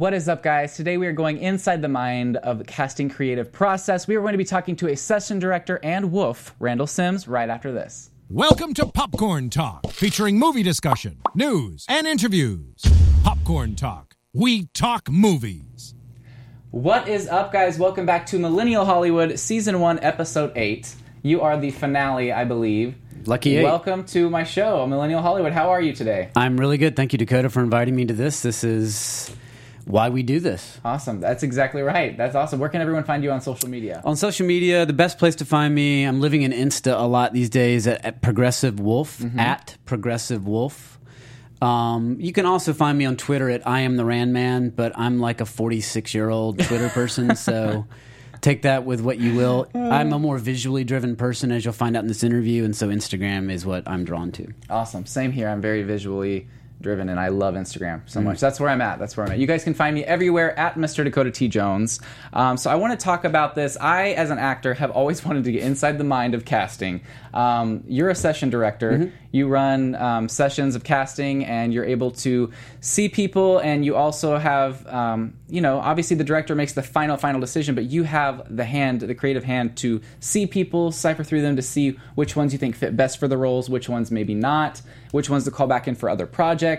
What is up, guys? Today we are going inside the mind of the casting creative process. We are going to be talking to a session director and wolf, Randall Sims, right after this. Welcome to Popcorn Talk, featuring movie discussion, news, and interviews. Popcorn Talk, we talk movies. What is up, guys? Welcome back to Millennial Hollywood, Season 1, Episode 8. You are the finale, I believe. Lucky 8. Welcome to my show, Millennial Hollywood. How are you today? I'm really good. Thank you, Dakota, for inviting me to this. This is why we do this. Awesome. That's exactly right. That's awesome. Where can everyone find you on social media? On social media, the best place to find me, I'm living in Insta a lot these days at Progressive Wolf, at Progressive Wolf. You can also find me on Twitter at I Am The Rand Man, but I'm like a 46-year-old Twitter person, so take that with what you will. I'm a more visually driven person, as you'll find out in this interview, and so Instagram is what I'm drawn to. Awesome. Same here. I'm very visually driven, and I love Instagram so much. That's where I'm at. You guys can find me everywhere at Mr. Dakota T. Jones. So I want to talk about this. I, as an actor, have always wanted to get inside the mind of casting. You're a session director. You run sessions of casting, and you're able to see people, and you also have, you know, obviously the director makes the final decision, but you have the hand, the creative hand, to see people, cipher through them to see which ones you think fit best for the roles, which ones maybe not, which ones to call back in for other projects.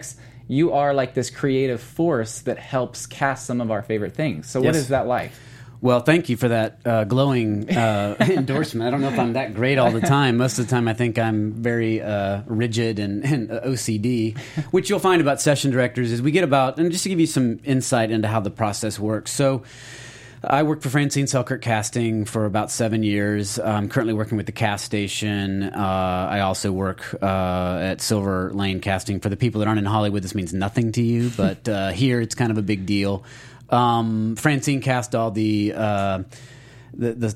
You are like this creative force that helps cast some of our favorite things. So what is that like? Well, thank you for that glowing endorsement. I don't know if I'm that great all the time. Most of the time I think I'm very rigid and OCD, which you'll find about session directors is we get about, and just to give you some insight into how the process works. So I worked for Francine Selkirk Casting for about 7 years. I'm currently working with the cast station. I also work at Silver Lane Casting. For the people that aren't in Hollywood, this means nothing to you, but here it's kind of a big deal. Francine cast all the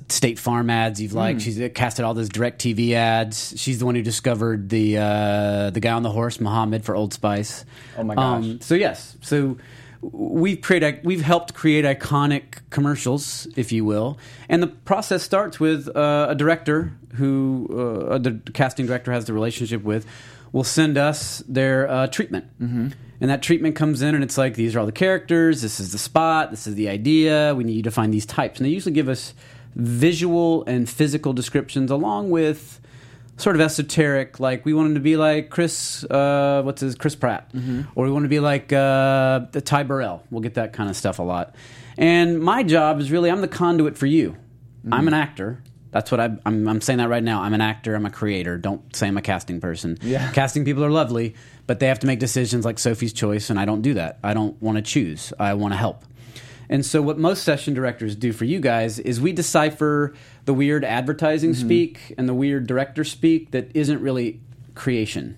State Farm ads you've liked. She's casted all those DirecTV ads. She's the one who discovered the guy on the horse, Muhammad, for Old Spice. Oh my gosh! So We've helped create iconic commercials, if you will, and the process starts with a director who the casting director has the relationship with will send us their treatment, and that treatment comes in, and it's like, these are all the characters, this is the spot, this is the idea, we need you to find these types, and they usually give us visual and physical descriptions along with sort of esoteric, like we want him to be like Chris Pratt, or we want to be like the Ty Burrell. We'll get that kind of stuff a lot. And my job is really, I'm the conduit for you. I'm an actor. That's what I'm saying that right now. I'm an actor. I'm a creator. Don't say I'm a casting person. Yeah. Casting people are lovely, but they have to make decisions like Sophie's Choice, and I don't do that. I don't want to choose. I want to help. And so what most session directors do for you guys is we decipher the weird advertising speak and the weird director speak that isn't really creation.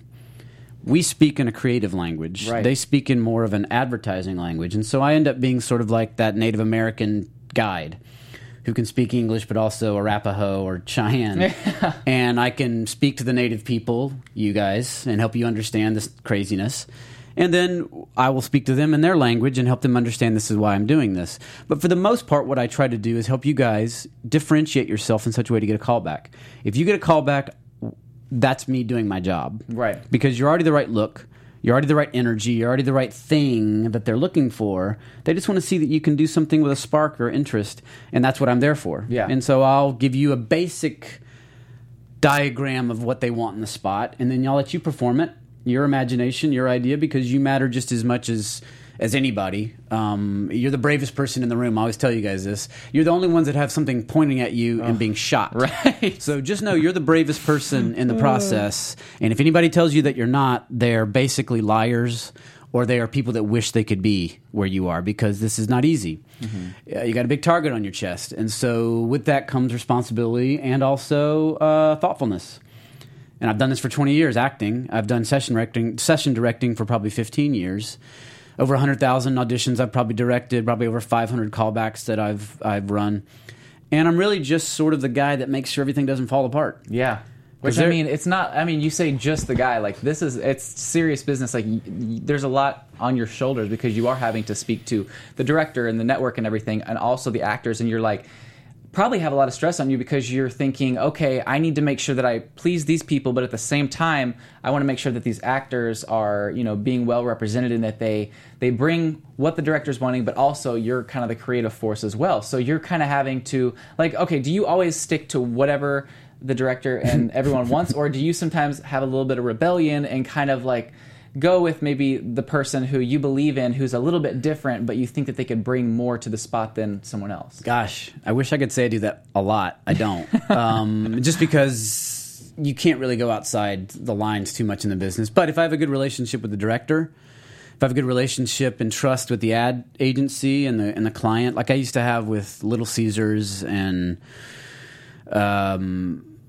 We speak in a creative language. Right. They speak in more of an advertising language. And so I end up being sort of like that Native American guide who can speak English but also Arapaho or Cheyenne. And I can speak to the native people, you guys, and help you understand this craziness. And then I will speak to them in their language and help them understand this is why I'm doing this. But for the most part, what I try to do is help you guys differentiate yourself in such a way to get a callback. If you get a callback, that's me doing my job. Right. Because you're already the right look. You're already the right energy. You're already the right thing that they're looking for. They just want to see that you can do something with a spark or interest, and that's what I'm there for. Yeah. And so I'll give you a basic diagram of what they want in the spot, and then I'll let you perform it. Your imagination, your idea, because you matter just as much as anybody. You're the bravest person in the room. I always tell you guys this. You're the only ones that have something pointing at you and being shot. Right. So just know you're the bravest person in the process. And if anybody tells you that you're not, they're basically liars, or they are people that wish they could be where you are, because this is not easy. You got a big target on your chest. And so with that comes responsibility and also thoughtfulness. And I've done this for 20 years, acting. I've done session directing for probably 15 years. Over 100,000 auditions I've probably directed, probably over 500 callbacks that I've run. And I'm really just sort of the guy that makes sure everything doesn't fall apart. Yeah. Which, I mean, it's not, I mean, you say just the guy, like this is, it's serious business. Like there's a lot on your shoulders because you are having to speak to the director and the network and everything, and also the actors, and you're like, probably have a lot of stress on you because you're thinking, okay, I need to make sure that I please these people, but at the same time, I want to make sure that these actors are, you know, being well represented and that they bring what the director's wanting, but also you're kind of the creative force as well. So you're kind of having to, like, okay, do you always stick to whatever the director and everyone wants, or do you sometimes have a little bit of rebellion and kind of like go with maybe the person who you believe in, who's a little bit different, but you think that they could bring more to the spot than someone else? Gosh, I wish I could say I do that a lot. I don't. Just because you can't really go outside the lines too much in the business. But if I have a good relationship with the director, if I have a good relationship and trust with the ad agency and the client, like I used to have with Little Caesars and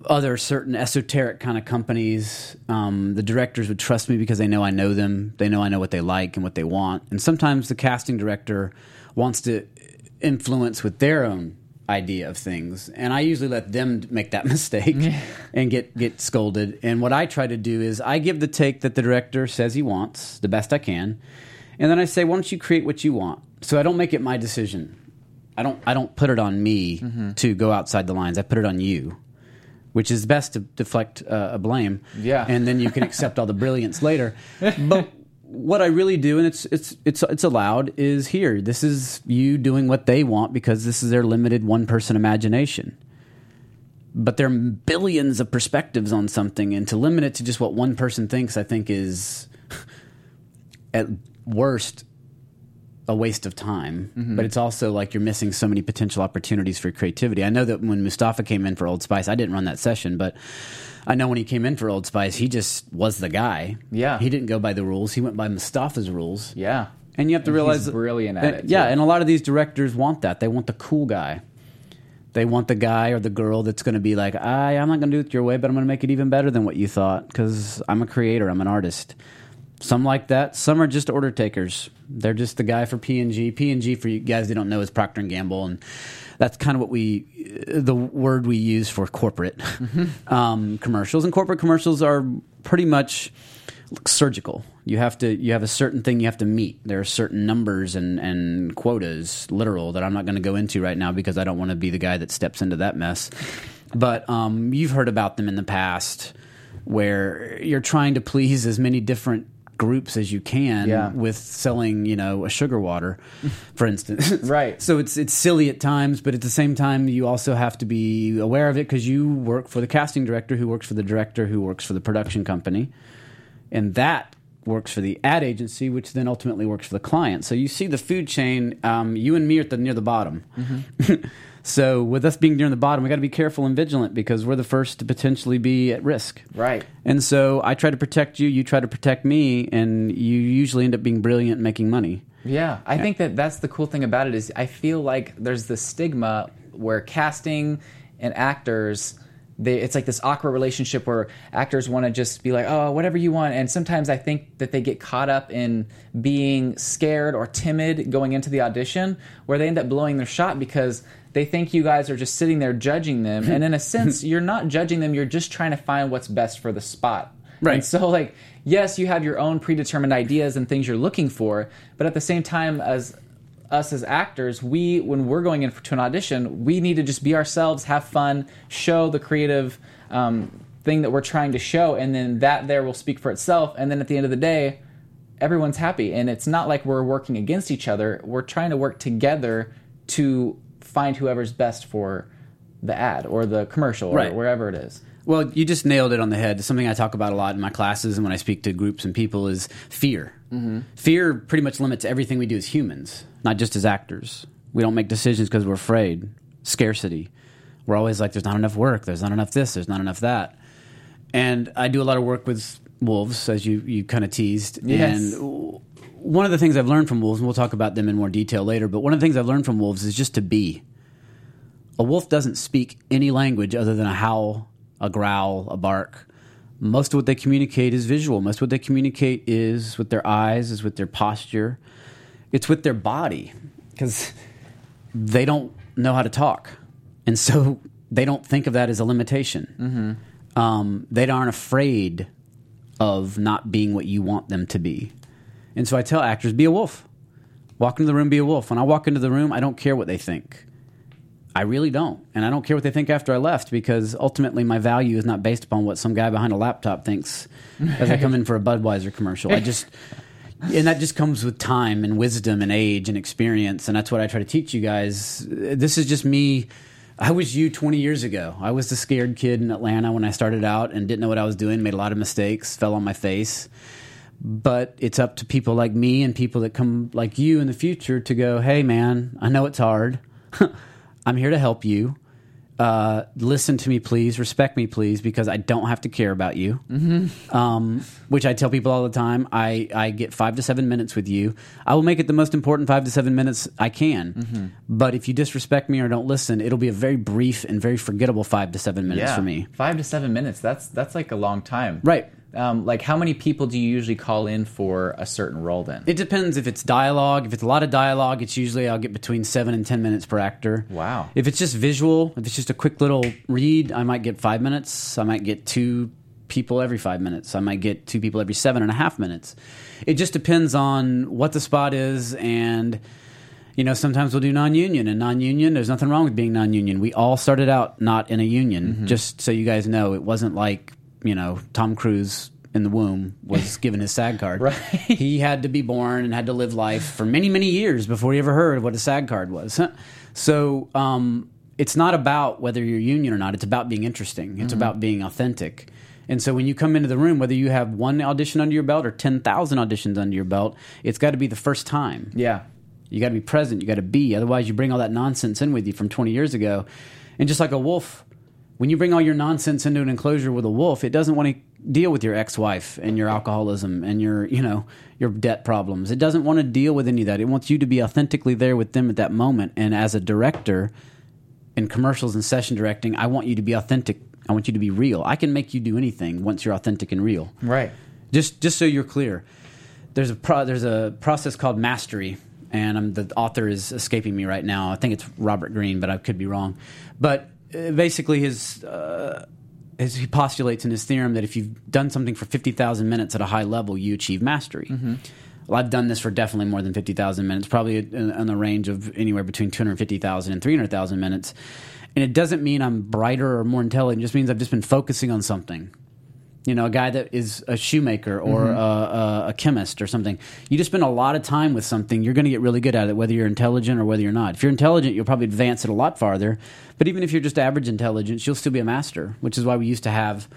other certain esoteric kind of companies, the directors would trust me because they know I know them. They know I know what they like and what they want. And sometimes the casting director wants to influence with their own idea of things. And I usually let them make that mistake and get scolded. And what I try to do is I give the take that the director says he wants, the best I can. And then I say, why don't you create what you want? So I don't make it my decision. I don't put it on me to go outside the lines. I put it on you, which is best to deflect a blame. Yeah. And then you can accept all the brilliance later. But what I really do, and it's allowed, is here. This is you doing what they want because this is their limited one-person imagination. But there are billions of perspectives on something, and to limit it to just what one person thinks, I think is, at worst, a waste of time, but it's also like you're missing so many potential opportunities for creativity. I know that when Mustafa came in for Old Spice, I didn't run that session, but I know when he came in for Old Spice, he just was the guy. Yeah. He didn't go by the rules. He went by Mustafa's rules. Yeah. And you have to realize... he's brilliant at it. Yeah, and a lot of these directors want that. They want the cool guy. They want the guy or the girl that's going to be like, I'm not going to do it your way, but I'm going to make it even better than what you thought because I'm a creator. I'm an artist. Some like that. Some are just order takers. They're just the guy for P&G. P&G, for you guys that don't know, is Procter & Gamble, and that's kind of what the word we use for corporate commercials. And corporate commercials are pretty much surgical. You have a certain thing you have to meet. There are certain numbers and quotas, literal, that I'm not going to go into right now because I don't want to be the guy that steps into that mess. But you've heard about them in the past where you're trying to please as many different groups as you can with selling, a sugar water, for instance. Right. So it's silly at times, but at the same time, you also have to be aware of it because you work for the casting director who works for the director who works for the production company. And that works for the ad agency, which then ultimately works for the client. So you see the food chain, you and me are near the bottom. So with us being near the bottom, we got to be careful and vigilant because we're the first to potentially be at risk. Right. And so I try to protect you, you try to protect me, and you usually end up being brilliant and making money. Yeah. I think that that's the cool thing about it is I feel like there's this stigma where casting and actors... it's like this awkward relationship where actors want to just be like, oh, whatever you want. And sometimes I think that they get caught up in being scared or timid going into the audition where they end up blowing their shot because they think you guys are just sitting there judging them. And in a sense, you're not judging them. You're just trying to find what's best for the spot. Right. And so, like, yes, you have your own predetermined ideas and things you're looking for. But at the same time as... us as actors, when we're going in to an audition, we need to just be ourselves, have fun, show the creative thing that we're trying to show, and then that there will speak for itself. And then at the end of the day, everyone's happy. And it's not like we're working against each other. We're trying to work together to find whoever's best for the ad or the commercial or wherever it is. Well, you just nailed it on the head. Something I talk about a lot in my classes and when I speak to groups and people is fear. Fear pretty much limits everything we do as humans, not just as actors. We don't make decisions because we're afraid. Scarcity. We're always like, there's not enough work. There's not enough this. There's not enough that. And I do a lot of work with wolves, as you kind of teased. Yes. And one of the things I've learned from wolves, and we'll talk about them in more detail later, but one of the things I've learned from wolves is just to be. A wolf doesn't speak any language other than a howl, a growl, a bark. Most of what they communicate is visual. Most of what they communicate is with their eyes, is with their posture. It's with their body because they don't know how to talk. And so they don't think of that as a limitation. They aren't afraid of not being what you want them to be. And so I tell actors, be a wolf. Walk into the room, be a wolf. When I walk into the room, I don't care what they think. I really don't. And I don't care what they think after I left, because ultimately my value is not based upon what some guy behind a laptop thinks as I come in for a Budweiser commercial. And that just comes with time and wisdom and age and experience. And that's what I try to teach you guys. This is just me. I was you 20 years ago. I was the scared kid in Atlanta when I started out and didn't know what I was doing, made a lot of mistakes, fell on my face. But it's up to people like me and people that come like you in the future to go, hey, man, I know it's hard. I'm here to help you. Listen to me, please. Respect me, please, because I don't have to care about you, which I tell people all the time. I get 5 to 7 minutes with you. I will make it the most important 5 to 7 minutes I can. Mm-hmm. But if you disrespect me or don't listen, it'll be a very brief and very forgettable 5 to 7 minutes for me. 5 to 7 minutes. That's like a long time. Right. Like how many people do you usually call in for a certain role then? It depends if it's dialogue. If it's a lot of dialogue, it's usually I'll get between 7 and 10 minutes per actor. Wow. If it's just visual, if it's just a quick little read, I might get 5 minutes. I might get 2 people every 5 minutes. I might get 2 people every 7.5 minutes. It just depends on what the spot is, and you know, sometimes we'll do non-union, and non-union, there's nothing wrong with being non-union. We all started out not in a union, just so you guys know. It wasn't like, you know, Tom Cruise in the womb was given his SAG card. Right. He had to be born and had to live life for many, many years before he ever heard what a SAG card was. So it's not about whether you're union or not. It's about being interesting. It's about being authentic. And so when you come into the room, whether you have one audition under your belt or 10,000 auditions under your belt, it's got to be the first time. Yeah. You got to be present. You got to be. Otherwise, you bring all that nonsense in with you from 20 years ago. And just like a wolf, when you bring all your nonsense into an enclosure with a wolf, it doesn't want to deal with your ex-wife and your alcoholism and your, you know, your debt problems. It doesn't want to deal with any of that. It wants you to be authentically there with them at that moment. And as a director in commercials and session directing, I want you to be authentic. I want you to be real. I can make you do anything once you're authentic and real. Right. Just so you're clear, there's a process called mastery. And the author is escaping me right now. I think it's Robert Greene, but I could be wrong. But basically, he postulates in his theorem that if you've done something for 50,000 minutes at a high level, you achieve mastery. Mm-hmm. Well, I've done this for definitely more than 50,000 minutes, probably in the range of anywhere between 250,000 and 300,000 minutes. And it doesn't mean I'm brighter or more intelligent. It just means I've just been focusing on something. You know, a guy that is a shoemaker or a chemist or something. You just spend a lot of time with something, you're going to get really good at it, whether you're intelligent or whether you're not. If you're intelligent, you'll probably advance it a lot farther. But even if you're just average intelligence, you'll still be a master, which is why we used to have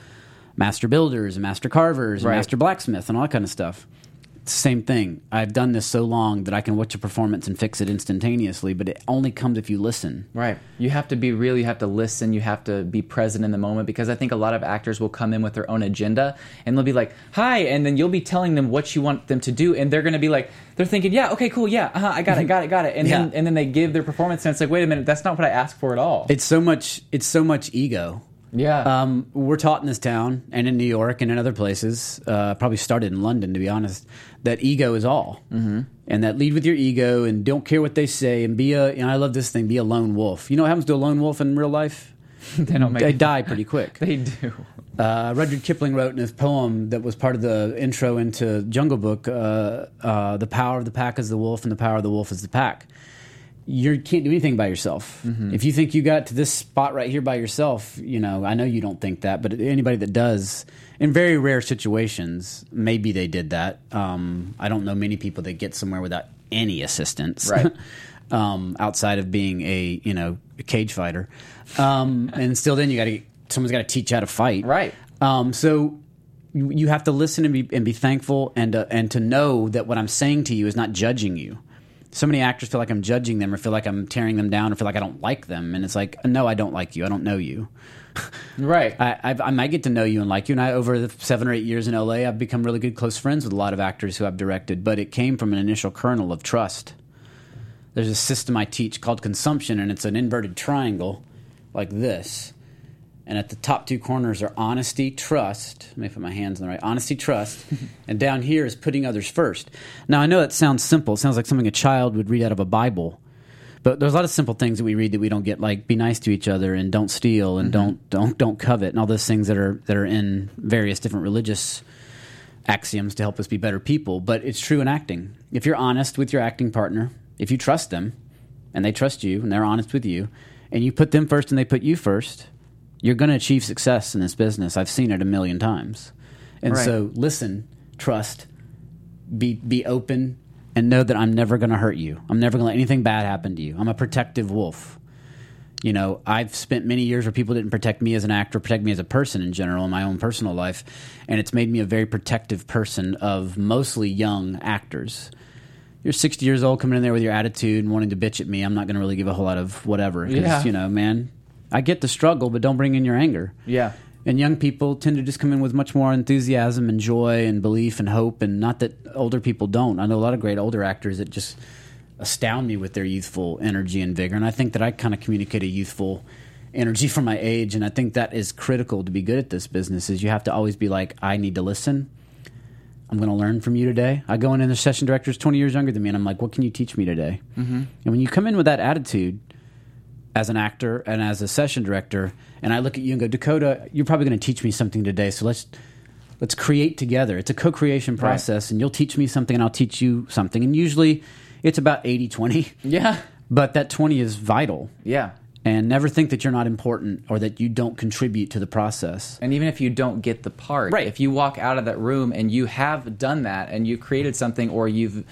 master builders and master carvers and master blacksmiths and all that kind of stuff. It's the same thing. I've done this so long that I can watch a performance and fix it instantaneously, but it only comes if you listen. Right. You have to be real. You have to listen. You have to be present in the moment, because I think a lot of actors will come in with their own agenda and they'll be like, hi, and then you'll be telling them what you want them to do, and they're going to be like, they're thinking, yeah, okay, cool, yeah, I got it. And then they give their performance and it's like, wait a minute, that's not what I asked for at all. It's so much ego. Yeah. We're taught in this town and in New York and in other places, probably started in London, to be honest, that ego is all. Mm-hmm. And that lead with your ego and don't care what they say and I love this thing, be a lone wolf. You know what happens to a lone wolf in real life? They die pretty quick. They do. Rudyard Kipling wrote in his poem that was part of the intro into Jungle Book, the power of the pack is the wolf and the power of the wolf is the pack. You can't do anything by yourself. Mm-hmm. If you think you got to this spot right here by yourself, you know, I know you don't think that, but anybody that does, in very rare situations, maybe they did that. I don't know many people that get somewhere without any assistance, right? Outside of being a cage fighter. And still then someone's got to teach how to fight. Right. So you have to listen and be thankful and to know that what I'm saying to you is not judging you. So many actors feel like I'm judging them or feel like I'm tearing them down or feel like I don't like them. And it's like, no, I don't like you. I don't know you. Right. I might get to know you and like you. And over the 7 or 8 years in LA, I've become really good close friends with a lot of actors who I've directed. But it came from an initial kernel of trust. There's a system I teach called consumption, and it's an inverted triangle like this. And at the top two corners are honesty, trust. Let me put my hands on the right. Honesty, trust. And down here is putting others first. Now, I know that sounds simple. It sounds like something a child would read out of a Bible. But there's a lot of simple things that we read that we don't get, like be nice to each other and don't steal and don't covet and all those things that are in various different religious axioms to help us be better people. But it's true in acting. If you're honest with your acting partner, if you trust them and they trust you and they're honest with you, and you put them first and they put you first, you're going to achieve success in this business. I've seen it a million times. And right. So listen, trust, be open, and know that I'm never going to hurt you. I'm never going to let anything bad happen to you. I'm a protective wolf. You know, I've spent many years where people didn't protect me as an actor, protect me as a person in general in my own personal life, and it's made me a very protective person of mostly young actors. You're 60 years old coming in there with your attitude and wanting to bitch at me. I'm not going to really give a whole lot of whatever because, you know, man, I get the struggle, but don't bring in your anger. Yeah. And young people tend to just come in with much more enthusiasm and joy and belief and hope, and not that older people don't. I know a lot of great older actors that just astound me with their youthful energy and vigor, and I think that I kind of communicate a youthful energy for my age, and I think that is critical to be good at this business is you have to always be like, I need to listen. I'm going to learn from you today. I go in and the session director is 20 years younger than me, and I'm like, what can you teach me today? Mm-hmm. And when you come in with that attitude as an actor and as a session director, and I look at you and go, Dakota, you're probably going to teach me something today, so let's create together. It's a co-creation process, right. And you'll teach me something, and I'll teach you something. And usually it's about 80-20. Yeah. But that 20 is vital. Yeah. And never think that you're not important or that you don't contribute to the process. And even if you don't get the part, right. If you walk out of that room and you have done that and you've created something or you've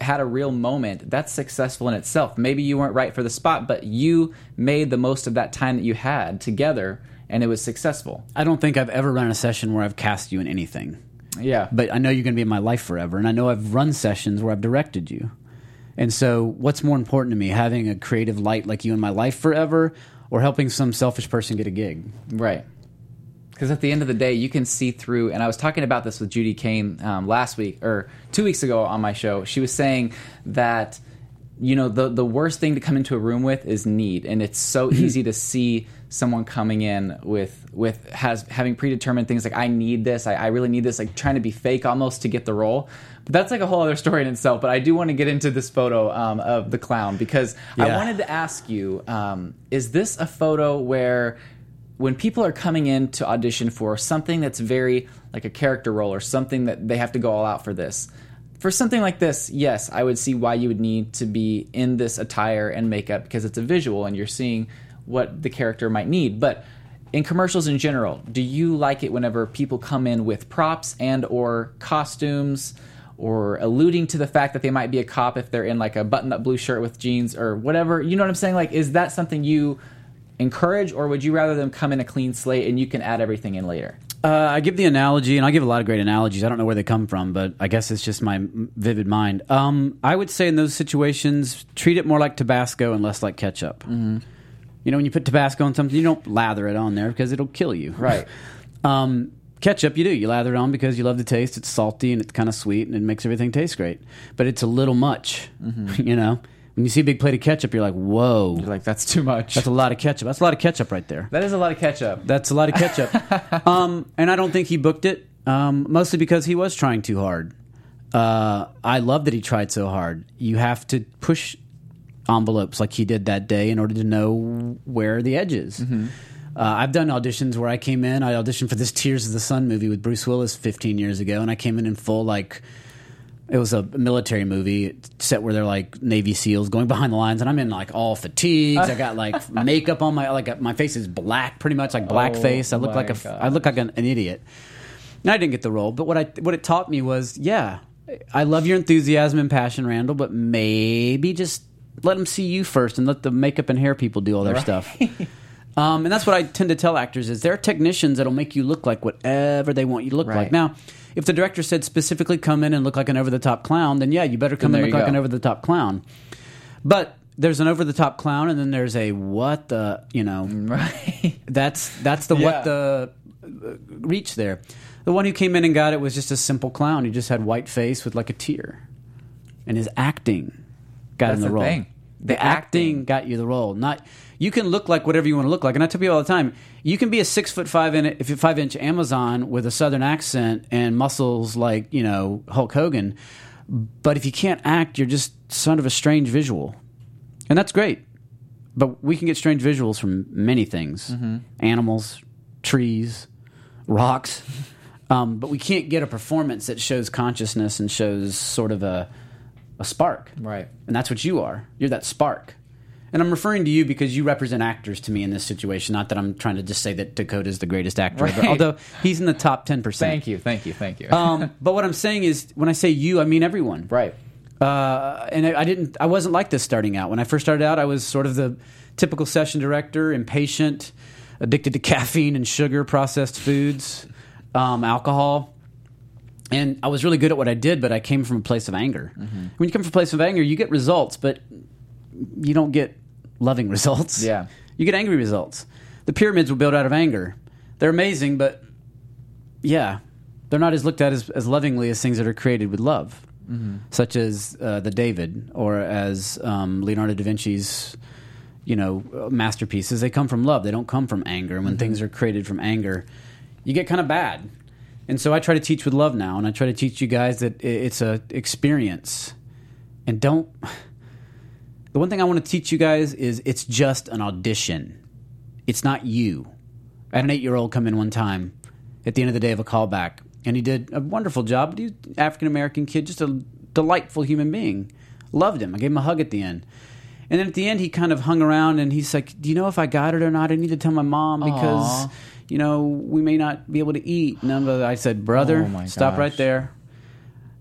had a real moment, that's successful in itself. Maybe you weren't right for the spot, but you made the most of that time that you had together and it was successful. I don't think I've ever run a session where I've cast you in anything. Yeah. But I know you're going to be in my life forever, and I know I've run sessions where I've directed you. And so what's more important to me, having a creative light like you in my life forever or helping some selfish person get a gig? Right. Because at the end of the day, you can see through, and I was talking about this with Judy Kane last week, or 2 weeks ago on my show. She was saying that, you know, the worst thing to come into a room with is need. And it's so easy to see someone coming in having predetermined things like, I need this, I really need this, like trying to be fake almost to get the role. But that's like a whole other story in itself. But I do want to get into this photo of the clown because I wanted to ask you, is this a photo where when people are coming in to audition for something that's very like a character role or something that they have to go all out for this, for something like this, yes, I would see why you would need to be in this attire and makeup because it's a visual and you're seeing what the character might need. But in commercials in general, do you like it whenever people come in with props and or costumes or alluding to the fact that they might be a cop if they're in like a button-up blue shirt with jeans or whatever? You know what I'm saying? Like, is that something you encourage, or would you rather them come in a clean slate and you can add everything in later? I give the analogy, and I give a lot of great analogies. I don't know where they come from, but I guess it's just my vivid mind. I would say in those situations, treat it more like Tabasco and less like ketchup. Mm-hmm. You know, when you put Tabasco on something, you don't lather it on there because it'll kill you. Right. Ketchup, you do. You lather it on because you love the taste. It's salty and it's kind of sweet, and it makes everything taste great. But it's a little much, mm-hmm. You know? When you see a big plate of ketchup, you're like, whoa. You're like, that's too much. That's a lot of ketchup. That's a lot of ketchup right there. That is a lot of ketchup. That's a lot of ketchup. And I don't think he booked it, mostly because he was trying too hard. I love that he tried so hard. You have to push envelopes like he did that day in order to know where the edge is. Mm-hmm. I've done auditions where I came in. I auditioned for this Tears of the Sun movie with Bruce Willis 15 years ago, and I came in full, like... It was a military movie set where they're like Navy SEALs going behind the lines, and I'm in like all fatigues. I got like makeup on my my face is black, pretty much like blackface. I look like an idiot. And I didn't get the role, but what it taught me was, yeah, I love your enthusiasm and passion, Randall, but maybe just let them see you first and let the makeup and hair people do all their stuff. And that's what I tend to tell actors is there are technicians that'll make you look like whatever they want you to look like. Now, if the director said specifically come in and look like an over-the-top clown, then yeah, you better come in and look like an over-the-top clown. But there's an over-the-top clown, and then there's a what the, you know. Right. That's the what the reach there. The one who came in and got it was just a simple clown. He just had white face with like a tear. And his acting got him the role. That's the thing. The acting got you the role. Not... You can look like whatever you want to look like, and I tell people all the time: you can be a 6'5" Amazon with a Southern accent and muscles like, you know, Hulk Hogan, but if you can't act, you're just sort of a strange visual, and that's great. But we can get strange visuals from many things: mm-hmm. animals, trees, rocks. But we can't get a performance that shows consciousness and shows sort of a spark, right? And that's what you are. You're that spark. And I'm referring to you because you represent actors to me in this situation. Not that I'm trying to just say that Dakota's the greatest actor, right. But although he's in the top 10%. Thank you. But what I'm saying is, when I say you, I mean everyone. Right. And I wasn't like this starting out. When I first started out, I was sort of the typical session director, impatient, addicted to caffeine and sugar, processed foods, alcohol. And I was really good at what I did, but I came from a place of anger. Mm-hmm. When you come from a place of anger, you get results, but you don't get loving results. Yeah. You get angry results. The pyramids were built out of anger. They're amazing, but yeah, they're not as looked at as lovingly as things that are created with love, mm-hmm. such as the David or as Leonardo da Vinci's, masterpieces. They come from love. They don't come from anger. And when mm-hmm. things are created from anger, you get kind of bad. And so I try to teach with love now, and I try to teach you guys that it's a experience. And don't... The one thing I want to teach you guys is it's just an audition. It's not you. I had an 8-year-old come in one time at the end of the day of a callback, and he did a wonderful job. He was an African-American kid, just a delightful human being. Loved him. I gave him a hug at the end. And then at the end, he kind of hung around, and he's like, do you know if I got it or not? I need to tell my mom because, aww. We may not be able to eat. And I said, brother, stop right there.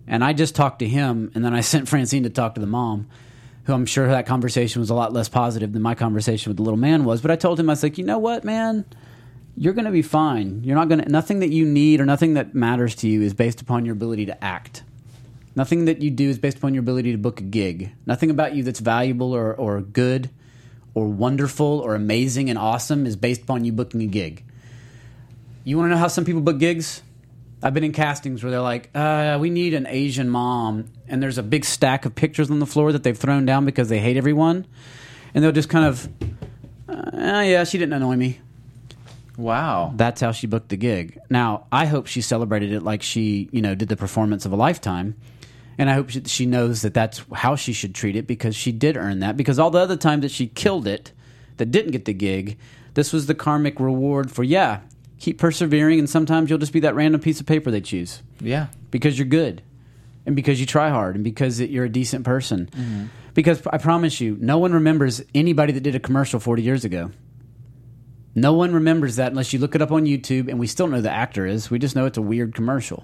And I just talked to him, and then I sent Francine to talk to the mom. I'm sure that conversation was a lot less positive than my conversation with the little man was. But I told him, I was like, you know what, man? You're going to be fine. You're not going to – nothing that you need or nothing that matters to you is based upon your ability to act. Nothing that you do is based upon your ability to book a gig. Nothing about you that's valuable or good or wonderful or amazing and awesome is based upon you booking a gig. You want to know how some people book gigs? I've been in castings where they're like, we need an Asian mom. And there's a big stack of pictures on the floor that they've thrown down because they hate everyone. And they'll just kind of, yeah, she didn't annoy me. Wow. That's how she booked the gig. Now, I hope she celebrated it like she, did the performance of a lifetime. And I hope she knows that that's how she should treat it because she did earn that. Because all the other times that she killed it, that didn't get the gig, this was the karmic reward for, yeah, keep persevering, and sometimes you'll just be that random piece of paper they choose. Yeah. Because you're good, and because you try hard, and because you're a decent person. Mm-hmm. Because I promise you, no one remembers anybody that did a commercial 40 years ago. No one remembers that unless you look it up on YouTube, and we still know who the actor is. We just know it's a weird commercial.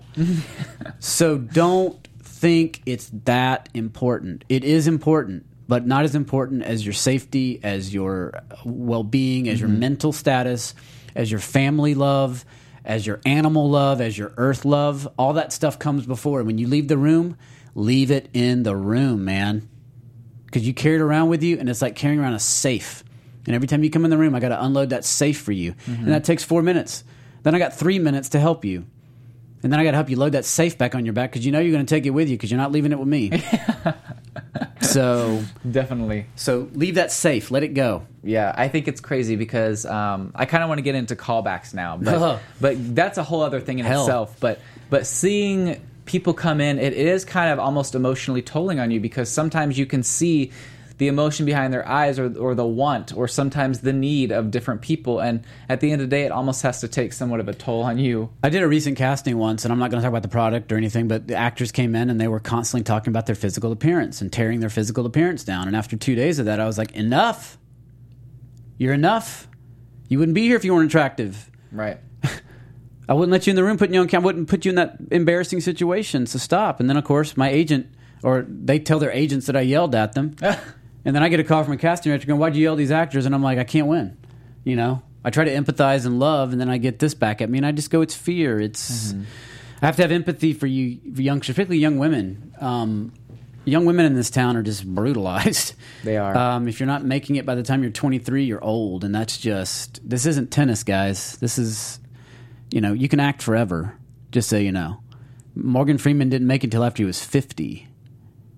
So don't think it's that important. It is important, but not as important as your safety, as your well-being, as mm-hmm. your mental status, as your family love, as your animal love, as your earth love. All that stuff comes before. When you leave the room, leave it in the room, man. Because you carry it around with you, and it's like carrying around a safe. And every time you come in the room, I got to unload that safe for you. Mm-hmm. And that takes 4 minutes. Then I got 3 minutes to help you. And then I got to help you load that safe back on your back because you're going to take it with you because you're not leaving it with me. So definitely. So leave that safe. Let it go. Yeah, I think it's crazy because I kind of want to get into callbacks now, but that's a whole other thing in itself. But seeing people come in, it is kind of almost emotionally tolling on you because sometimes you can see the emotion behind their eyes or the want or sometimes the need of different people. And at the end of the day, it almost has to take somewhat of a toll on you. I did a recent casting once, and I'm not going to talk about the product or anything, but the actors came in and they were constantly talking about their physical appearance and tearing their physical appearance down. And after 2 days of that, I was like, enough. You're enough. You wouldn't be here if you weren't attractive. Right. I wouldn't let you in the room, putting you on camera. I wouldn't put you in that embarrassing situation, so stop. And then, of course, my agent, or they tell their agents that I yelled at them. And then I get a call from a casting director going, why'd you yell at these actors? And I'm like, I can't win. I try to empathize and love, and then I get this back at me, and I just go, it's fear. It's mm-hmm. I have to have empathy for you, particularly young women. Young women in this town are just brutalized. They are. If you're not making it by the time you're 23, you're old, and that's just – this isn't tennis, guys. This is – you can act forever, just so you know. Morgan Freeman didn't make it until after he was 50,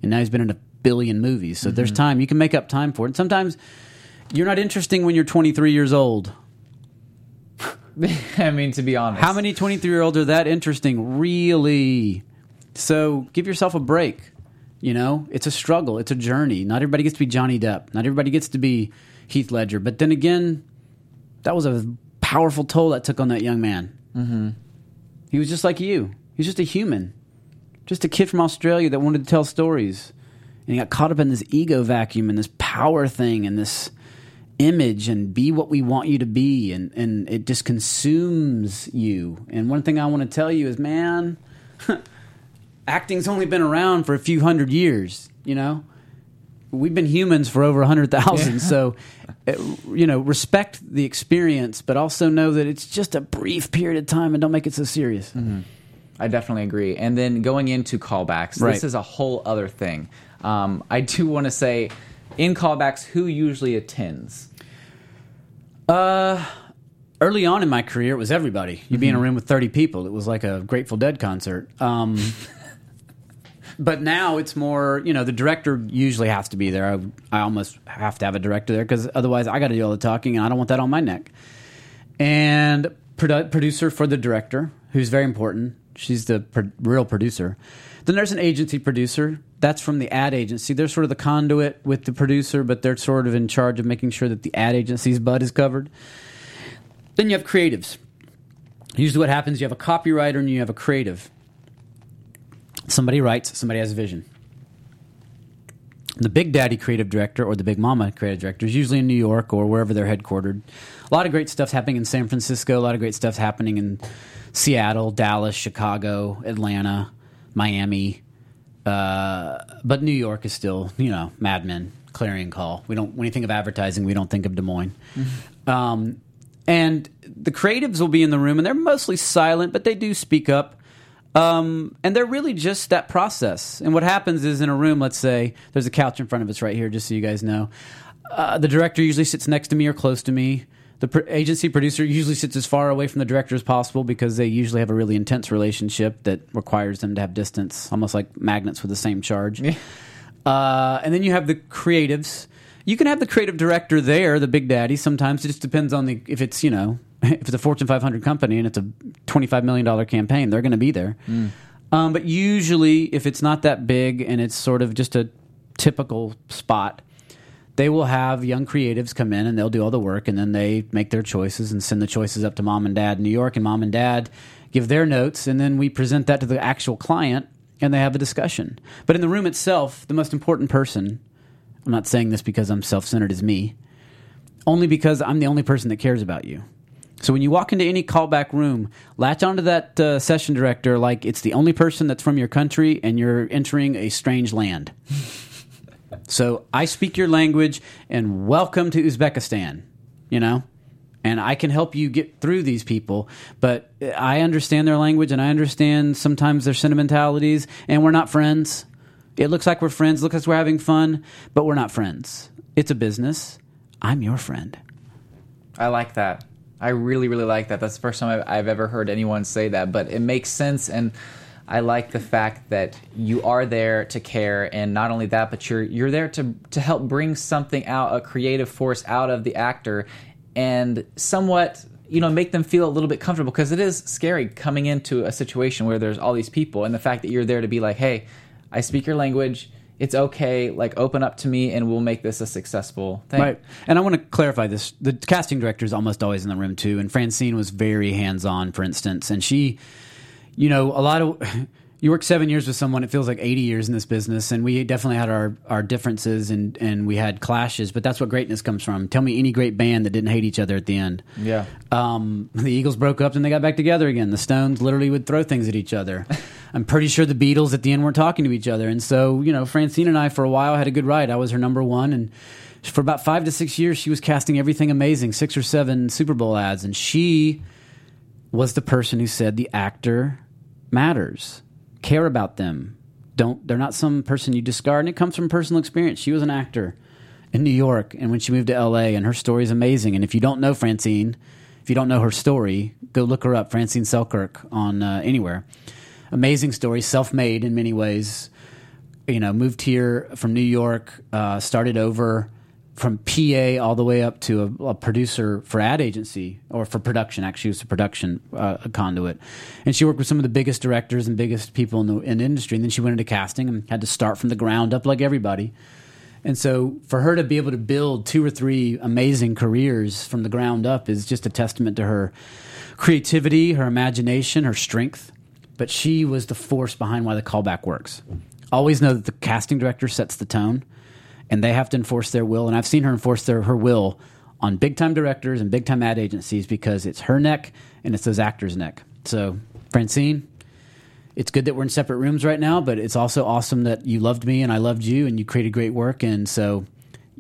and now he's been in a billion movies, so mm-hmm. there's time. You can make up time for it. And sometimes you're not interesting when you're 23 years old. I mean, to be honest. How many 23-year-olds are that interesting? Really? So give yourself a break. It's a struggle. It's a journey. Not everybody gets to be Johnny Depp. Not everybody gets to be Heath Ledger. But then again, that was a powerful toll that took on that young man. Mm-hmm. He was just like you. He was just a human. Just a kid from Australia that wanted to tell stories. And he got caught up in this ego vacuum and this power thing and this image and be what we want you to be. And it just consumes you. And one thing I want to tell you is, man, acting's only been around for a few hundred years, you know? We've been humans for over 100,000, yeah. So, you know, respect the experience, but also know that it's just a brief period of time and don't make it so serious. Mm-hmm. I definitely agree. And then going into callbacks, right. This is a whole other thing. I do want to say, in callbacks, who usually attends? Early on in my career, it was everybody. You'd be in a room with 30 people. It was like a Grateful Dead concert. But now it's more, you know, the director usually has to be there. I almost have to have a director there because otherwise I got to do all the talking and I don't want that on my neck. And producer for the director, who's very important. She's the real producer. Then there's an agency producer. That's from the ad agency. They're sort of the conduit with the producer, but they're sort of in charge of making sure that the ad agency's butt is covered. Then you have creatives. Usually what happens, you have a copywriter and you have a creative. Somebody writes, somebody has a vision. The Big Daddy creative director or the Big Mama creative director is usually in New York or wherever they're headquartered. A lot of great stuff's happening in San Francisco. A lot of great stuff's happening in Seattle, Dallas, Chicago, Atlanta, Miami. But New York is still, you know, Mad Men, clarion call. We don't, when you think of advertising, we don't think of Des Moines. Mm-hmm. And the creatives will be in the room, and they're mostly silent, but they do speak up. And they're really just that process. And what happens is in a room, let's say, there's a couch in front of us right here, just so you guys know. The director usually sits next to me or close to me. The agency producer usually sits as far away from the director as possible because they usually have a really intense relationship that requires them to have distance, almost like magnets with the same charge. Yeah. And then you have the creatives. You can have the creative director there, the Big Daddy. Sometimes it just depends on if it's, you know, if it's a Fortune 500 company and it's a $25 million campaign, they're going to be there. Mm. But usually, if it's not that big and it's sort of just a typical spot, they will have young creatives come in and they'll do all the work, and then they make their choices and send the choices up to Mom and Dad in New York, and Mom and Dad give their notes, and then we present that to the actual client, and they have a discussion. But in the room itself, the most important person, I'm not saying this because I'm self-centered, is me, only because I'm the only person that cares about you. So when you walk into any callback room, latch onto that session director like it's the only person that's from your country and you're entering a strange land. So I speak your language and welcome to Uzbekistan, you know, and I can help you get through these people. But I understand their language and I understand sometimes their sentimentalities, and we're not friends. It looks like we're friends. It looks like we're having fun, but we're not friends. It's a business. I'm your friend. I like that. I really, really like that. That's the first time I've ever heard anyone say that, but it makes sense, and I like the fact that you are there to care, and not only that, but you're there to help bring something out, a creative force out of the actor, and somewhat, you know, make them feel a little bit comfortable, because it is scary coming into a situation where there's all these people, and the fact that you're there to be like, hey, I speak your language. It's okay, like, open up to me, and we'll make this a successful thing. Right. And I want to clarify this. The casting director is almost always in the room, too, and Francine was very hands-on, for instance. And she, you know, a lot of... You work 7 years with someone, it feels like 80 years in this business, and we definitely had our differences, and we had clashes, but that's what greatness comes from. Tell me any great band that didn't hate each other at the end. Yeah. The Eagles broke up, and they got back together again. The Stones literally would throw things at each other. I'm pretty sure the Beatles at the end weren't talking to each other, and so, you know, Francine and I, for a while, had a good ride. I was her number one, and for about 5 to 6 years, she was casting everything amazing, 6 or 7 Super Bowl ads, and she was the person who said the actor matters. Care about them. They're not some person you discard, and it comes from personal experience. She was an actor in New York, and when she moved to LA, and her story is amazing. And if you don't know Francine, if you don't know her story, go look her up, Francine Selkirk on anywhere. Amazing story, self-made in many ways. You know, moved here from New York, started over from PA all the way up to a producer for ad agency, or for production. Actually, it was a production a conduit. And she worked with some of the biggest directors and biggest people in the industry. And then she went into casting and had to start from the ground up like everybody. And so for her to be able to build 2 or 3 amazing careers from the ground up is just a testament to her creativity, her imagination, her strength. But she was the force behind why the callback works. always know that the casting director sets the tone, and they have to enforce their will. And I've seen her enforce her will on big-time directors and big-time ad agencies because it's her neck and it's those actors' neck. So, Francine, it's good that we're in separate rooms right now, but it's also awesome that you loved me and I loved you and you created great work. And so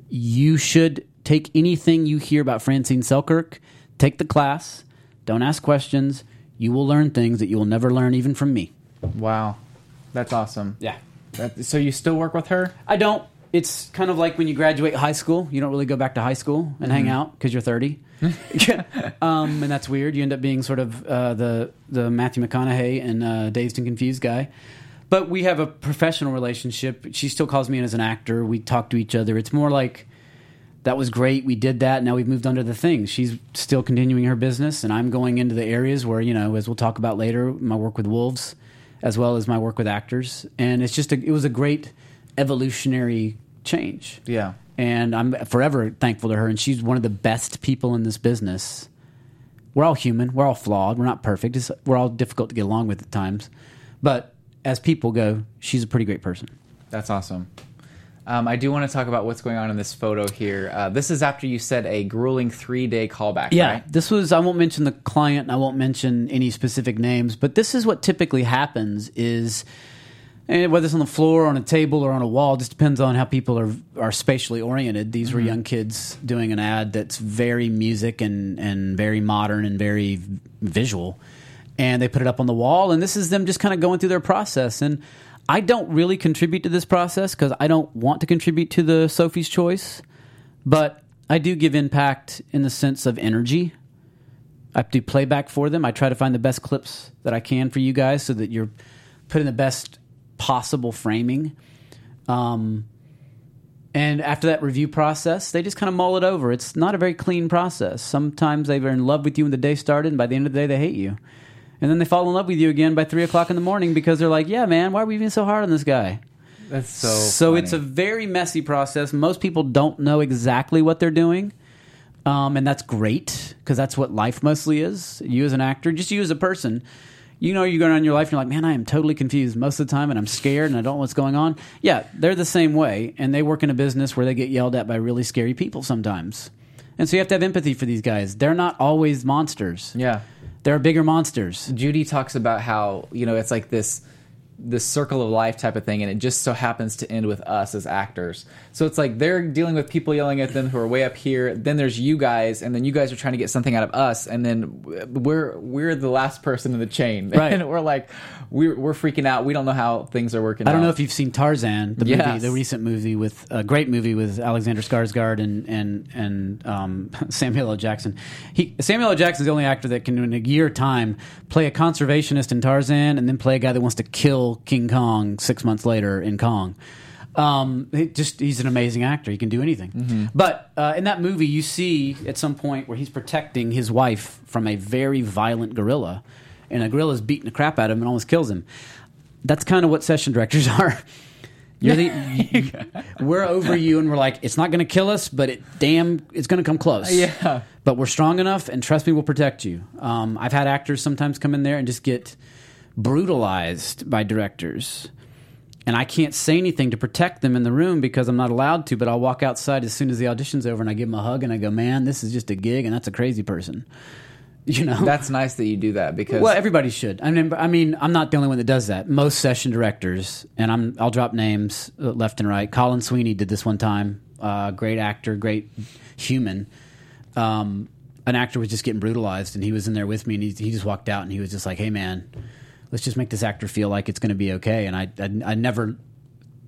you should take anything you hear about Francine Selkirk, take the class, don't ask questions. You will learn things that you will never learn even from me. Wow. That's awesome. Yeah. So you still work with her? I don't. It's kind of like when you graduate high school, you don't really go back to high school and hang out because you're 30. And that's weird. You end up being sort of the Matthew McConaughey and Dazed and Confused guy. But we have a professional relationship. She still calls me in as an actor. We talk to each other. It's more like, that was great, we did that, now we've moved on to the thing. She's still continuing her business, and I'm going into the areas where, you know, as we'll talk about later, my work with wolves, as well as my work with actors. And it's just it was a great evolutionary change. Yeah. And I'm forever thankful to her, and she's one of the best people in this business. We're all human. We're all flawed. We're not perfect. We're all difficult to get along with at times. But as people go, she's a pretty great person. That's awesome. I do want to talk about what's going on in this photo here. This is after you said a grueling 3-day callback, yeah, right? This was, I won't mention the client, and I won't mention any specific names, but this is what typically happens is, whether it's on the floor, on a table, or on a wall, just depends on how people are spatially oriented. These were young kids doing an ad that's very music and very modern and very visual, and they put it up on the wall, and this is them just kind of going through their process, and I don't really contribute to this process because I don't want to contribute to the Sophie's Choice, but I do give impact in the sense of energy. I do playback for them. I try to find the best clips that I can for you guys so that you're put in the best possible framing. And after that review process, they just kind of mull it over. It's not a very clean process. Sometimes they were in love with you when the day started, and by the end of the day, they hate you. And then they fall in love with you again by 3 o'clock in the morning because they're like, yeah, man, why are we even so hard on this guy? That's so funny. It's a very messy process. Most people don't know exactly what they're doing, and that's great because that's what life mostly is. You as an actor, just you as a person, you know you're going on your life and you're like, man, I am totally confused most of the time and I'm scared and I don't know what's going on. Yeah, they're the same way, and they work in a business where they get yelled at by really scary people sometimes. And so you have to have empathy for these guys. They're not always monsters. Yeah. There are bigger monsters. Judy talks about how, you know, it's like this circle of life type of thing, and it just so happens to end with us as actors. So it's like they're dealing with people yelling at them who are way up here. Then there's you guys, and then you guys are trying to get something out of us, and then we're the last person in the chain, right? And we're like we're freaking out. We don't know how things are working out. I don't know if you've seen Tarzan, the movie, the recent movie with a great movie with Alexander Skarsgård and Samuel L. Jackson. Samuel L. Jackson is the only actor that can, in a year time, play a conservationist in Tarzan and then play a guy that wants to kill King Kong 6 months later in Kong. He's an amazing actor. He can do anything. Mm-hmm. But in that movie, you see at some point where he's protecting his wife from a very violent gorilla, and a gorilla's beating the crap out of him and almost kills him. That's kind of what session directors are. We're over you, and we're like, it's not going to kill us, but it's going to come close. Yeah. But we're strong enough, and trust me, we'll protect you. I've had actors sometimes come in there and just get brutalized by directors, and I can't say anything to protect them in the room because I'm not allowed to, but I'll walk outside as soon as the audition's over and I give them a hug and I go, man, this is just a gig, and that's a crazy person. You know, that's nice that you do that because, well, everybody should. I mean I'm not the only one that does that. Most session directors, and I'll drop names left and right. Colin Sweeney did this one time, great actor, great human. An actor was just getting brutalized, and he was in there with me, and he just walked out and he was just like, hey man, let's just make this actor feel like it's going to be okay. And I never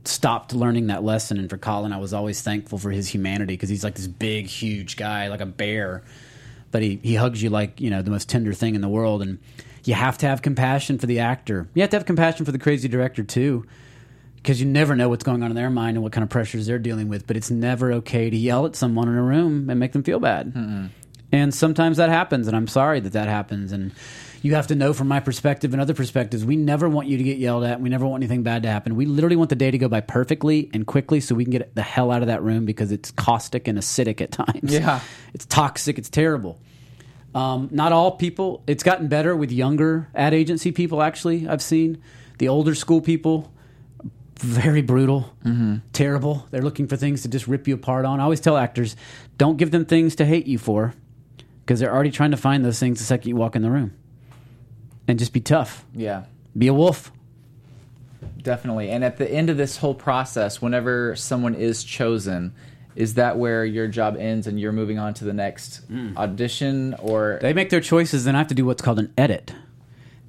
stopped learning that lesson. And for Colin, I was always thankful for his humanity because he's like this big, huge guy, like a bear. But he hugs you like, you know, the most tender thing in the world. And you have to have compassion for the actor. You have to have compassion for the crazy director too, because you never know what's going on in their mind and what kind of pressures they're dealing with. But it's never okay to yell at someone in a room and make them feel bad. Mm-mm. And sometimes that happens, and I'm sorry that happens. And you have to know from my perspective and other perspectives, we never want you to get yelled at. We never want anything bad to happen. We literally want the day to go by perfectly and quickly so we can get the hell out of that room because it's caustic and acidic at times. Yeah. It's toxic. It's terrible. Not all people. It's gotten better with younger ad agency people, actually, I've seen. The older school people, very brutal, terrible. They're looking for things to just rip you apart on. I always tell actors, don't give them things to hate you for, because they're already trying to find those things the second you walk in the room. And just be tough. Yeah. Be a wolf. Definitely. And at the end of this whole process, whenever someone is chosen, is that where your job ends and you're moving on to the next audition? Or they make their choices, then I have to do what's called an edit.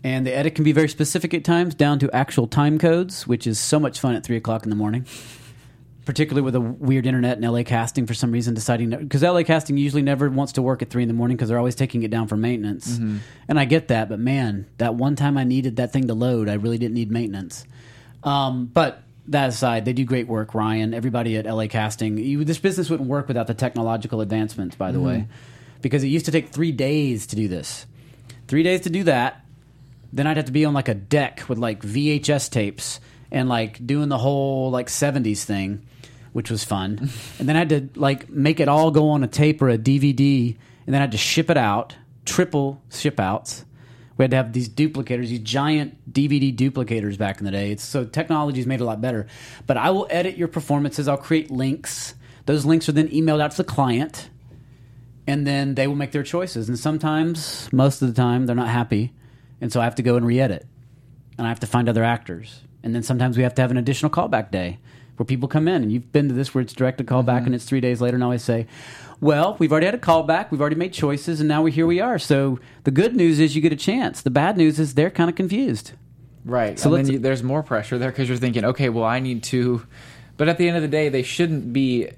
And the edit can be very specific at times, down to actual time codes, which is so much fun at 3 o'clock in the morning, particularly with a weird internet and LA casting for some reason deciding... Because LA casting usually never wants to work at 3 in the morning because they're always taking it down for maintenance. And I get that, but man, that one time I needed that thing to load, I really didn't need maintenance. But that aside, they do great work, Ryan, everybody at LA casting. This business wouldn't work without the technological advancements, by the way, because it used to take 3 days to do this. 3 days to do that. Then I'd have to be on like a deck with like VHS tapes and like doing the whole like 70s thing, which was fun. And then I had to like make it all go on a tape or a DVD, and then I had to ship it out, triple ship outs. We had to have these duplicators, these giant DVD duplicators back in the day. So technology's made it a lot better. But I will edit your performances. I'll create links. Those links are then emailed out to the client, and then they will make their choices. And sometimes, most of the time, they're not happy. And so I have to go and re-edit, and I have to find other actors. And then sometimes we have to have an additional callback day where people come in, and you've been to this where it's directed callback and it's 3 days later, and I always say, well, we've already had a callback, we've already made choices, and now here we are. So the good news is you get a chance. The bad news is they're kind of confused. Right. So then there's more pressure there because you're thinking, okay, well, I need to. But at the end of the day, they shouldn't be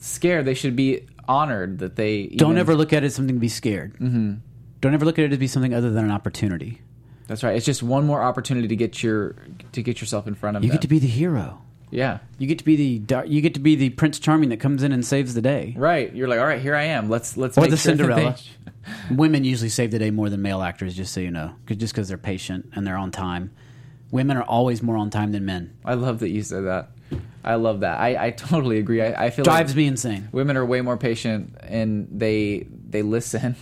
scared. They should be honored that they even... Don't ever look at it as something to be scared. Don't ever look at it as be something other than an opportunity. That's right. It's just one more opportunity to get yourself in front of them. You get to be the hero. Yeah. You get to be the Prince Charming that comes in and saves the day. Right. You're like, all right, here I am. Let's make sure. Or the Cinderella. Women usually save the day more than male actors, just so you know, just because they're patient and they're on time. Women are always more on time than men. I love that you said that. I love that. I totally agree. I feel drives me insane. Women are way more patient, and they listen.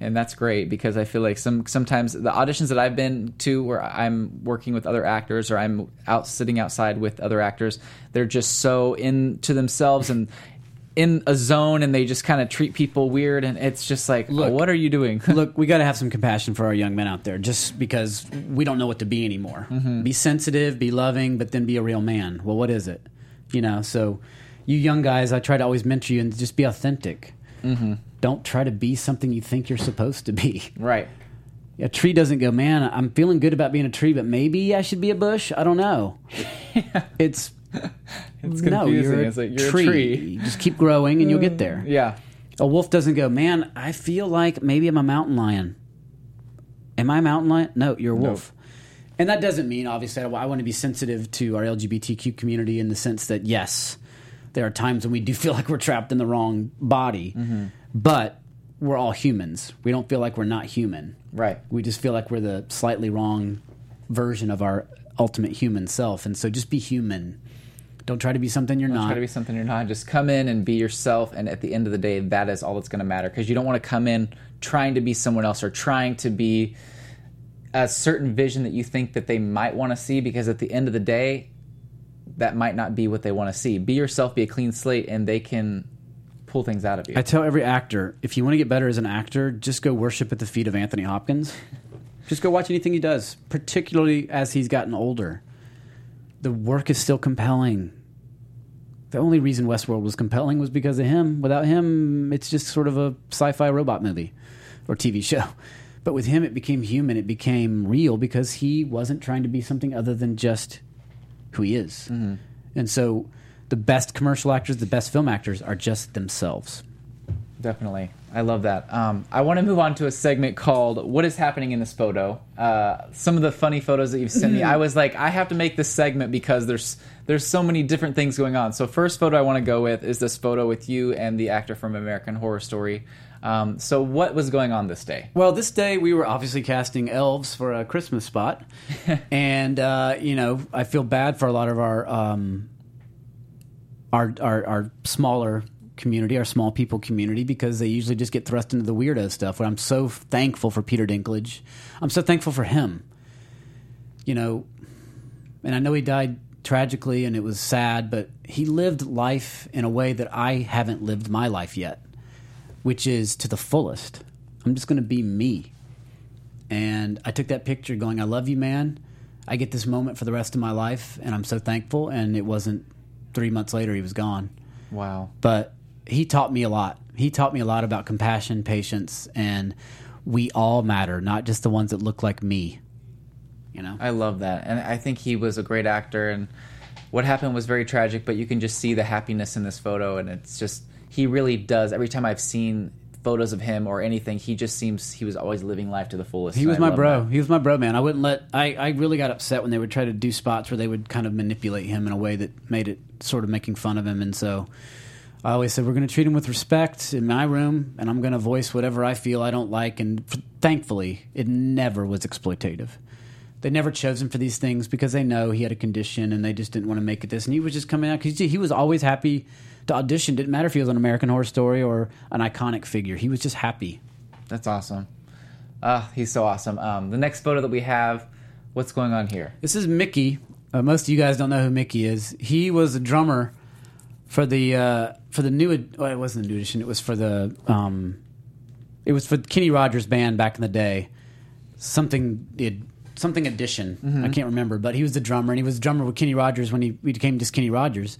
And that's great, because I feel like sometimes the auditions that I've been to where I'm working with other actors, or I'm out sitting outside with other actors, they're just so into themselves and in a zone, and they just kind of treat people weird, and it's just like, look, what are you doing? Look, we got to have some compassion for our young men out there, just because we don't know what to be anymore. Be sensitive, be loving, but then be a real man. Well, what is it? You know, so you young guys, I try to always mentor you and just be authentic. Don't try to be something you think you're supposed to be. Right. A tree doesn't go, man, I'm feeling good about being a tree, but maybe I should be a bush. I don't know. It's confusing. No, you're a tree. You just keep growing and you'll get there. Yeah. A wolf doesn't go, man, I feel like maybe I'm a mountain lion. Am I a mountain lion? No, you're a wolf. Nope. And that doesn't mean, obviously, I want to be sensitive to our LGBTQ community in the sense that, yes, there are times when we do feel like we're trapped in the wrong body, but we're all humans. We don't feel like we're not human. Right. We just feel like we're the slightly wrong version of our ultimate human self. And so just be human. Don't try to be something you're not. Don't try to be something you're not. Just come in and be yourself. And at the end of the day, that is all that's going to matter, because you don't want to come in trying to be someone else or trying to be a certain vision that you think that they might want to see, because at the end of the day, that might not be what they want to see. Be yourself, be a clean slate, and they can pull things out of you. I tell every actor, if you want to get better as an actor, just go worship at the feet of Anthony Hopkins. Just go watch anything he does, particularly as he's gotten older. The work is still compelling. The only reason Westworld was compelling was because of him. Without him, it's just sort of a sci-fi robot movie or TV show. But with him, it became human. It became real because he wasn't trying to be something other than just who he is. And so the best commercial actors, the best film actors are just themselves. Definitely. I love that. I want to move on to a segment called What is Happening in This Photo? Some of the funny photos that you've sent me. I was like, I have to make this segment because there's so many different things going on. So first photo I want to go with is this photo with you and the actor from American Horror Story. So what was going on this day? Well, this day we were obviously casting elves for a Christmas spot. And, you know, I feel bad for a lot of our smaller community, our small people community, because they usually just get thrust into the weirdo stuff. But I'm so thankful for Peter Dinklage. I'm so thankful for him. You know, and I know he died tragically, and it was sad, but he lived life in a way that I haven't lived my life yet, which is to the fullest. I'm just going to be me. And I took that picture going, I love you, man. I get this moment for the rest of my life, and I'm so thankful. And it wasn't 3 months later he was gone. Wow. But he taught me a lot. He taught me a lot about compassion, patience, and we all matter, not just the ones that look like me. You know? I love that. And I think he was a great actor. And what happened was very tragic, but you can just see the happiness in this photo. And it's just, he really does. Every time I've seen photos of him or anything, he just seems, he was always living life to the fullest. He was my bro. That. He was my bro, man. I wouldn't let, I really got upset when they would try to do spots where they would kind of manipulate him in a way that made it sort of making fun of him. And so I always said, we're going to treat him with respect in my room, and I'm going to voice whatever I feel I don't like. And thankfully, it never was exploitative. They never chose him for these things because they know he had a condition and they just didn't want to make it this. And he was just coming out because he was always happy to audition. Didn't matter if he was on American Horror Story or an iconic figure. He was just happy. That's awesome. He's so awesome. The next photo that we have, what's going on here? This is Mickey. Most of you guys don't know who Mickey is. He was a drummer for the new. Well, it wasn't a new edition. It was for the. It was for Kenny Rogers' band back in the day. Something edition. Mm-hmm. I can't remember, but he was the drummer, and he was a drummer with Kenny Rogers when he became just Kenny Rogers.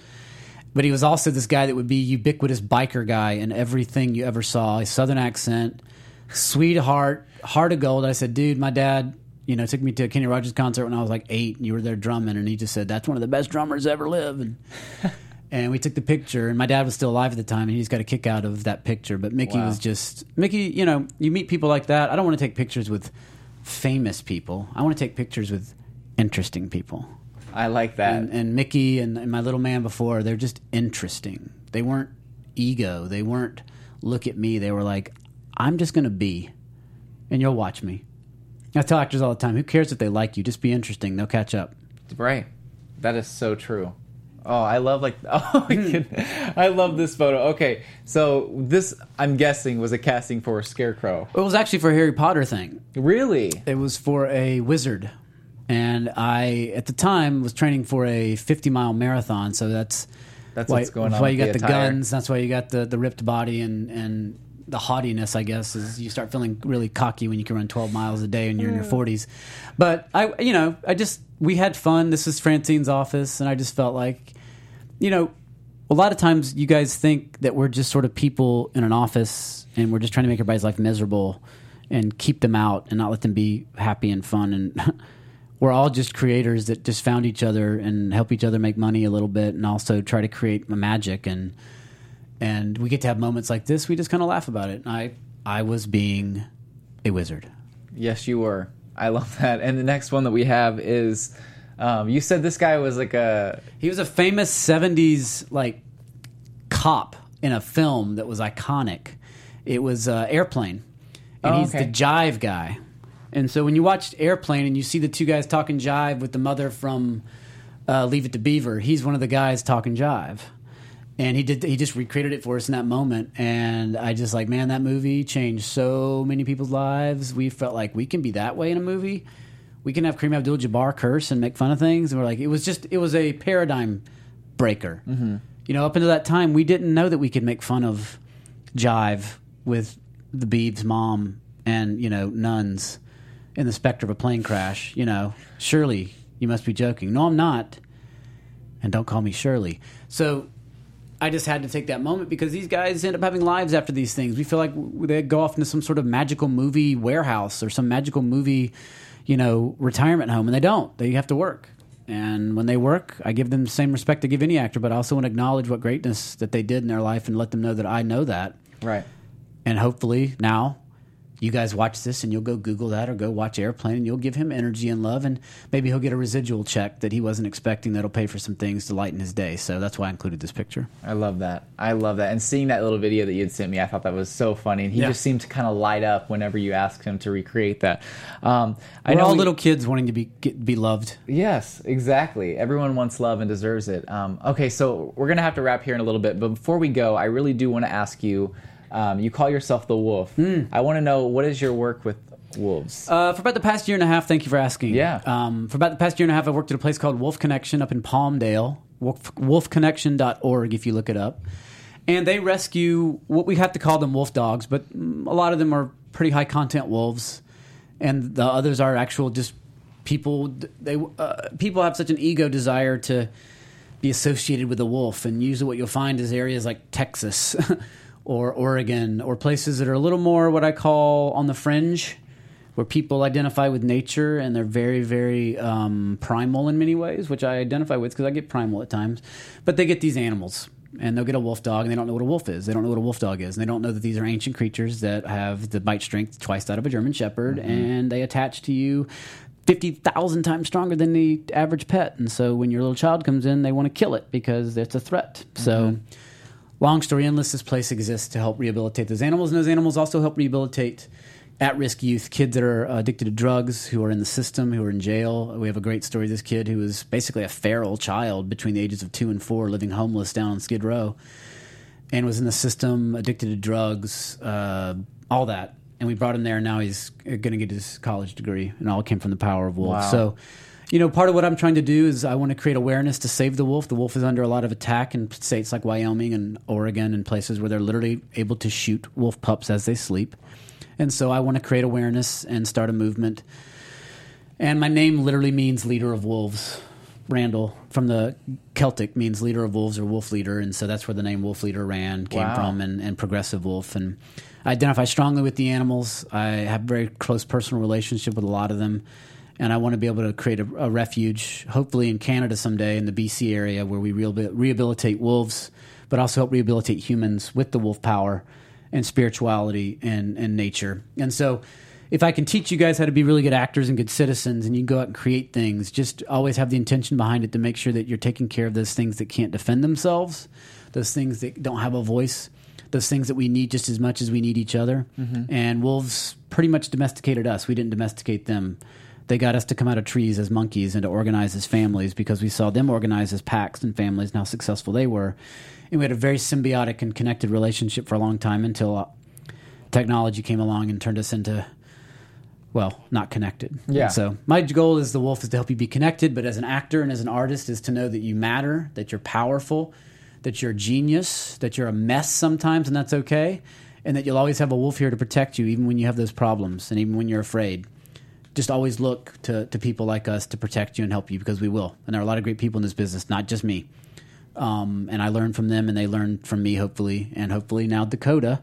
But he was also this guy that would be ubiquitous biker guy in everything you ever saw. A southern accent, sweetheart, heart of gold. I said, dude, my dad, you know, took me to a Kenny Rogers concert when I was like 8, and you were there drumming, and he just said, that's one of the best drummers ever lived. And we took the picture, and my dad was still alive at the time, and he just got a kick out of that picture. But Mickey was just, Mickey, you know, you meet people like that. I don't want to take pictures with famous people. I want to take pictures with interesting people. I like that. And Mickey and my little man before, they're just interesting. They weren't ego. They weren't look at me. They were like, I'm just going to be, and you'll watch me. I tell actors all the time, who cares if they like you? Just be interesting. They'll catch up. Right. That is so true. Oh, I love I love this photo. Okay, so this, I'm guessing, was a casting for a scarecrow. It was actually for a Harry Potter thing. Really? It was for a wizard. And I, at the time, was training for a 50-mile marathon, so that's why, what's going that's on why you got the guns, that's why you got the ripped body and the haughtiness, I guess, is you start feeling really cocky when you can run 12 miles a day and you're in your 40s. But, we had fun. This is Francine's office, and I just felt like, you know, a lot of times you guys think that we're just sort of people in an office and we're just trying to make everybody's life miserable and keep them out and not let them be happy and fun. And we're all just creators that just found each other and help each other make money a little bit and also try to create magic. And we get to have moments like this. We just kind of laugh about it. And I was being a wizard. Yes, you were. I love that. And the next one that we have is, you said this guy was like a... He was a famous 70s, cop in a film that was iconic. It was Airplane. And he's the jive guy. And so when you watched Airplane and you see the two guys talking jive with the mother from Leave It to Beaver, he's one of the guys talking jive. And he just recreated it for us in that moment. And I just man, that movie changed so many people's lives. We felt like we can be that way in a movie. We can have Kareem Abdul-Jabbar curse and make fun of things. And we're like, it was a paradigm breaker. Mm-hmm. You know, up until that time, we didn't know that we could make fun of jive with the Beebs' mom and, you know, nuns in the specter of a plane crash. You know, Shirley, you must be joking. No, I'm not. And don't call me Shirley. So... I just had to take that moment because these guys end up having lives after these things. We feel like they go off into some sort of magical movie warehouse or some magical movie, you know, retirement home, and they don't. They have to work. And when they work, I give them the same respect I give any actor, but I also want to acknowledge what greatness that they did in their life and let them know that I know that. Right. And hopefully now you guys watch this and you'll go Google that or go watch Airplane and you'll give him energy and love, and maybe he'll get a residual check that he wasn't expecting that'll pay for some things to lighten his day. So that's why I included this picture. I love that. And seeing that little video that you had sent me, I thought that was so funny. And he just seemed to kind of light up whenever you asked him to recreate that. I know all little kids wanting to be loved. Yes, exactly. Everyone wants love and deserves it. Okay, so we're going to have to wrap here in a little bit. But before we go, I really do want to ask you, you call yourself The Wolf. I want to know, what is your work with Wolves. For about the past year and a half, thank you for asking. Yeah. For about the past year and a half, I worked at a place called Wolf Connection up in Palmdale, wolfconnection.org if you look it up. And they rescue what we have to call them wolf dogs, but a lot of them are pretty high-content wolves, and the others are actual just people. People have such an ego desire to be associated with a wolf, and usually what you'll find is areas like Texas or Oregon or places that are a little more what I call on the fringe, where people identify with nature and they're very, very primal in many ways, which I identify with because I get primal at times. But they get these animals, and they'll get a wolf dog, and they don't know what a wolf is. They don't know what a wolf dog is, and they don't know that these are ancient creatures that have the bite strength twice that of a German shepherd, mm-hmm. and they attach to you 50,000 times stronger than the average pet. And so when your little child comes in, they want to kill it because it's a threat. Mm-hmm. So long story endless, this place exists to help rehabilitate those animals, and those animals also help rehabilitate at-risk youth, kids that are addicted to drugs, who are in the system, who are in jail. We have a great story of this kid who was basically a feral child between the ages of 2 and 4, living homeless down on Skid Row, and was in the system, addicted to drugs, all that. And we brought him there, and now he's going to get his college degree, and all came from the power of wolves. Wow. So, you know, part of what I'm trying to do is I want to create awareness to save the wolf. The wolf is under a lot of attack in states like Wyoming and Oregon and places where they're literally able to shoot wolf pups as they sleep. And so I want to create awareness and start a movement. And my name literally means leader of wolves. Randall from the Celtic means leader of wolves or wolf leader. And so that's where the name Wolf Leader Rand came wow. from, and Progressive Wolf. And I identify strongly with the animals. I have a very close personal relationship with a lot of them. And I want to be able to create a refuge, hopefully in Canada someday, in the BC area, where we rehabilitate wolves, but also help rehabilitate humans with the wolf power and spirituality and nature. And so if I can teach you guys how to be really good actors and good citizens, and you can go out and create things, just always have the intention behind it to make sure that you're taking care of those things that can't defend themselves, those things that don't have a voice, those things that we need just as much as we need each other. Mm-hmm. And wolves pretty much domesticated us. We didn't domesticate them. They got us to come out of trees as monkeys and to organize as families, because we saw them organize as packs and families and how successful they were. And we had a very symbiotic and connected relationship for a long time until technology came along and turned us into, well, not connected. Yeah. And so my goal as the wolf is to help you be connected, but as an actor and as an artist is to know that you matter, that you're powerful, that you're a genius, that you're a mess sometimes, and that's okay, and that you'll always have a wolf here to protect you even when you have those problems and even when you're afraid. Just always look to people like us to protect you and help you, because we will. And there are a lot of great people in this business, not just me. And I learned from them, and they learned from me, hopefully. And hopefully now Dakota,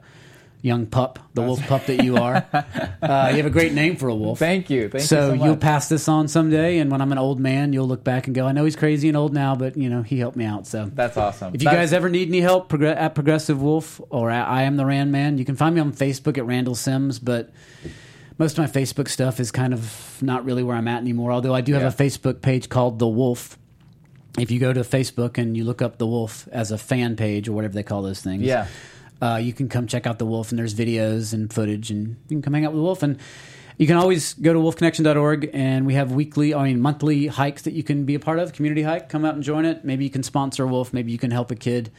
young pup, the wolf pup that you are, you have a great name for a wolf. Thank you. Thank you so much. So you'll pass this on someday, and when I'm an old man, you'll look back and go, I know he's crazy and old now, but, you know, he helped me out. So that's awesome. If you guys ever need any help, at Progressive Wolf or at I Am The Rand Man, you can find me on Facebook at Randall Sims, but most of my Facebook stuff is kind of not really where I'm at anymore, although I do have a Facebook page called The Wolf. If you go to Facebook and you look up The Wolf as a fan page or whatever they call those things, you can come check out The Wolf, and there's videos and footage, and you can come hang out with The Wolf. And you can always go to wolfconnection.org, and we have monthly hikes that you can be a part of, community hike. Come out and join it. Maybe you can sponsor a wolf. Maybe you can help a kid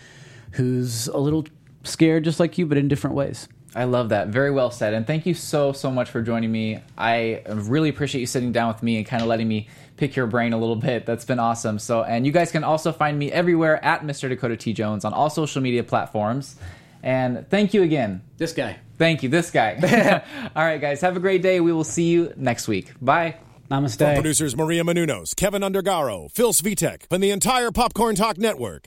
who's a little scared just like you, but in different ways. I love that. Very well said. And thank you so, so much for joining me. I really appreciate you sitting down with me and kind of letting me pick your brain a little bit. That's been awesome. So, and you guys can also find me everywhere at Mr. Dakota T. Jones on all social media platforms. And thank you again. Thank you, this guy. All right, guys. Have a great day. We will see you next week. Bye. Namaste. From producers Maria Menounos, Kevin Undergaro, Phil Svitek, and the entire Popcorn Talk Network,